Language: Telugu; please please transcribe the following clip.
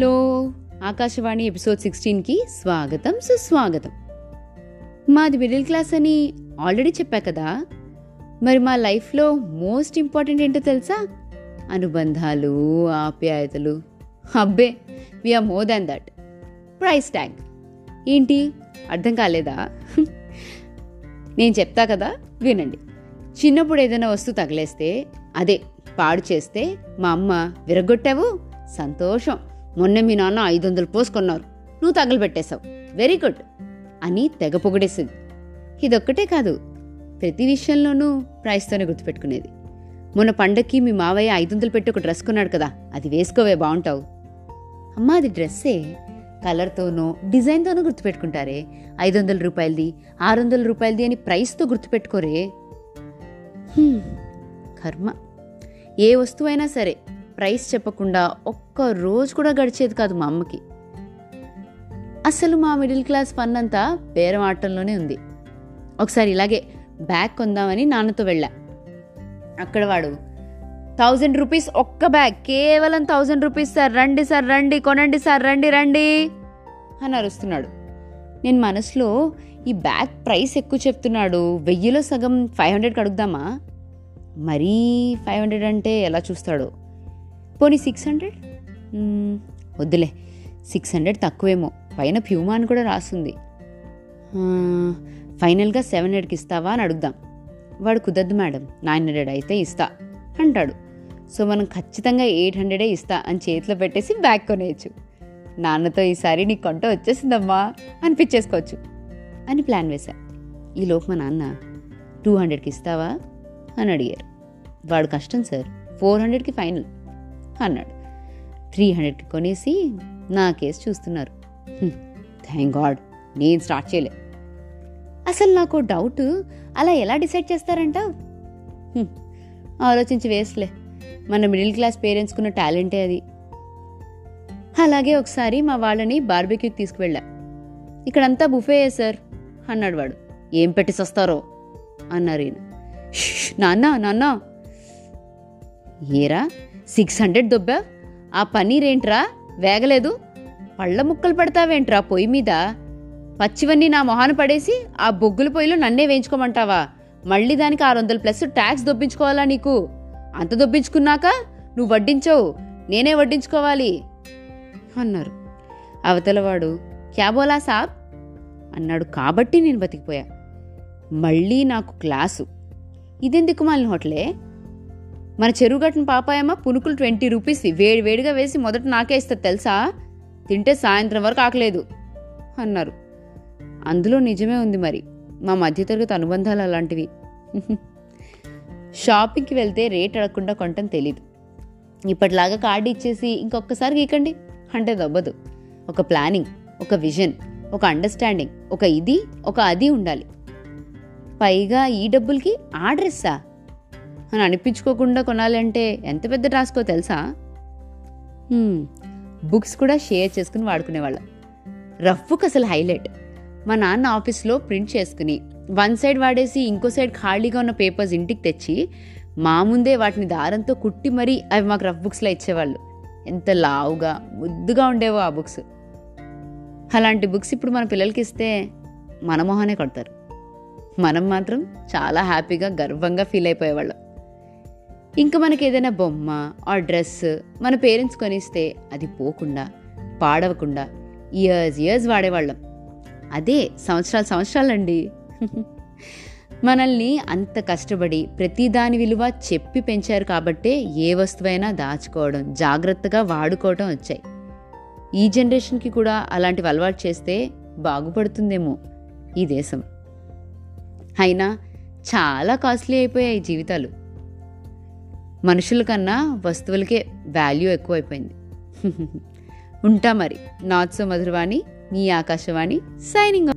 హలో, ఆకాశవాణి ఎపిసోడ్ 16కి స్వాగతం, సుస్వాగతం. మాది మిడిల్ క్లాస్ అని ఆల్రెడీ చెప్పా కదా. మరి మా లైఫ్లో మోస్ట్ ఇంపార్టెంట్ ఏంటో తెలుసా? అనుబంధాలు, ఆప్యాయతలు. అబ్బే, we are more than that. Price tag ఏంటి అర్థం కాలేదా? నేను చెప్తా కదా, వినండి. చిన్నప్పుడు ఏదైనా వస్తువు తగిలేస్తే, అదే పాడు చేస్తే, మా అమ్మ విరగొట్టావు, సంతోషం, మొన్న మీ నాన్న 500 పోసుకున్నారు, నువ్వు తగలబెట్టేశావు, వెరీ గుడ్ అని తెగ పొగిడేసింది. ఇదొక్కటే కాదు, ప్రతి విషయంలోనూ ప్రైస్తోనే గుర్తుపెట్టుకునేది. మొన్న పండక్కి మీ మావయ్య 500 పెట్టి ఒక డ్రెస్ కొన్నాడు కదా, అది వేసుకోవే బాగుంటావు. అమ్మ, అది డ్రెస్సే, కలర్తోనో డిజైన్తోనో గుర్తుపెట్టుకుంటారే, 500 రూపాయలది 600 రూపాయలది అని ప్రైస్తో గుర్తుపెట్టుకోరే. కర్మ, ఏ వస్తువైనా సరే ప్రైస్ చెప్పకుండా ఒక్క రోజు కూడా గడిచేది కాదు మా అమ్మకి. అసలు మా మిడిల్ క్లాస్ పన్నంతా బేరం ఆడటంలోనే ఉంది. ఒకసారి ఇలాగే బ్యాగ్ కొందామని నాన్నతో వెళ్ళా. అక్కడ వాడు 1000 రూపీస్ ఒక్క బ్యాగ్, కేవలం 1000 రూపీస్ సార్, రండి సార్, రండి కొనండి సార్, రండి రండి అని అరుస్తున్నాడు. నేను మనసులో, ఈ బ్యాగ్ ప్రైస్ ఎక్కువ చెప్తున్నాడు, 1000లో సగం 500కి అడుగుదామా, మరీ 500 అంటే ఎలా చూస్తాడో, పోనీ 600 వద్దులే, 600 తక్కువేమో, పైన ప్యూమా అని కూడా రాస్తుంది, ఫైనల్గా 700కి ఇస్తావా అని అడుగుదాం. వాడు, కుదరదు మేడం, 900 అయితే ఇస్తా అంటాడు. సో మనం ఖచ్చితంగా 800 ఇస్తా అని చేతిలో పెట్టేసి బ్యాగ్ కొనేయచ్చు. నాన్నతో, ఈసారి నీ కొంట వచ్చేసిందమ్మా అనిపించేసుకోవచ్చు అని ప్లాన్ వేశా. ఈలోపు మా నాన్న, 200కి ఇస్తావా అని అడిగారు. వాడు, కష్టం సార్, 400కి ఫైనల్ అన్నాడు. 300కి కొనేసి నా కేసు చూస్తున్నారు. థ్యాంక్ గాడ్ నేను స్టార్ట్ చేయలే. అసలు నాకు డౌట్, అలా ఎలా డిసైడ్ చేస్తారంటావు? ఆలోచించి వేస్ట్లే, మన మిడిల్ క్లాస్ పేరెంట్స్కున్న టాలెంటే అది. అలాగే ఒకసారి మా వాళ్ళని బార్బెక్యూకి తీసుకువెళ్ళా. ఇక్కడంతా బుఫే సార్ అన్నాడు వాడు. ఏం పెట్టేసొస్తారో అన్నారు ఈయన. నాన్న, ఏరా 600 దొబ్బా, ఆ పన్నీరేంట్రా వేగలేదు, పళ్ళ ముక్కలు పడతావేంట్రా పొయ్యి మీద, పచ్చివన్నీ నా మొహాన పడేసి ఆ బొగ్గుల పొయ్యిలో నన్నే వేయించుకోమంటావా, మళ్ళీ దానికి 600+ ట్యాక్స్ దొబ్బించుకోవాలా నీకు, అంత దొబ్బించుకున్నాక నువ్వు వడ్డించవు, నేనే వడ్డించుకోవాలి అన్నారు. అవతలవాడు, క్యాబోలా సాబ్ అన్నాడు. కాబట్టి నేను బతికిపోయా. మళ్ళీ నాకు క్లాసు, ఇదెందుకు మాలిన హోటలే, మన చెరువుగట్టిన పాపాయమ్మ పునుకులు 20 రూపీస్వి వేడి వేడిగా వేసి మొదట నాకే ఇస్తారు తెలుసా, తింటే సాయంత్రం వరకు ఆకలేదు అన్నారు. అందులో నిజమే ఉంది. మరి మా మధ్యతరగతి అనుబంధాలు అలాంటివి. షాపింగ్కి వెళ్తే రేట్ అడగకుండా కొనటం తెలీదు. ఇప్పటిలాగా కార్డు ఇచ్చేసి ఇంకొకసారి గీకండి అంటే దొబ్బదు. ఒక ప్లానింగ్, ఒక విజన్, ఒక అండర్స్టాండింగ్, ఒక ఇది, ఒక అది ఉండాలి. పైగా ఈ డబ్బులకి ఆ డ్రెస్సా అని అనిపించుకోకుండా కొనాలంటే ఎంత పెద్ద రాసుకో తెలుసా. బుక్స్ కూడా షేర్ చేసుకుని వాడుకునేవాళ్ళం. రఫ్ బుక్ అసలు హైలైట్. మా నాన్న ఆఫీస్లో ప్రింట్ చేసుకుని వన్ సైడ్ వాడేసి ఇంకో సైడ్ ఖాళీగా ఉన్న పేపర్స్ ఇంటికి తెచ్చి మా ముందే వాటిని దారంతో కుట్టి మరీ అవి మాకు రఫ్ బుక్స్లో ఇచ్చేవాళ్ళు. ఎంత లావుగా ముద్దుగా ఉండేవో ఆ బుక్స్. అలాంటి బుక్స్ ఇప్పుడు మన పిల్లలకి ఇస్తే మన మొహానే కొడతారు. మనం మాత్రం చాలా హ్యాపీగా గర్వంగా ఫీల్ అయిపోయేవాళ్ళం. ఇంకా మనకి ఏదైనా బొమ్మ ఆ డ్రెస్ మన పేరెంట్స్ కొనిస్తే అది పోకుండా పాడవకుండా ఇయర్స్ వాడేవాళ్ళం. అదే సంవత్సరాలండి. మనల్ని అంత కష్టపడి ప్రతి దాని విలువ చెప్పి పెంచారు కాబట్టే ఏ వస్తువైనా దాచుకోవడం, జాగ్రత్తగా వాడుకోవడం వచ్చాయి. ఈ జనరేషన్కి కూడా అలాంటివి అలవాటు చేస్తే బాగుపడుతుందేమో ఈ దేశం. అయినా చాలా కాస్ట్లీ అయిపోయాయి జీవితాలు. మనుషుల కన్నా వస్తువులకే వాల్యూ ఎక్కువైపోయింది. ఉంటా మరి. నాట్ సో మధురవాణి, మీ ఆకాశవాణి, సైనింగ్.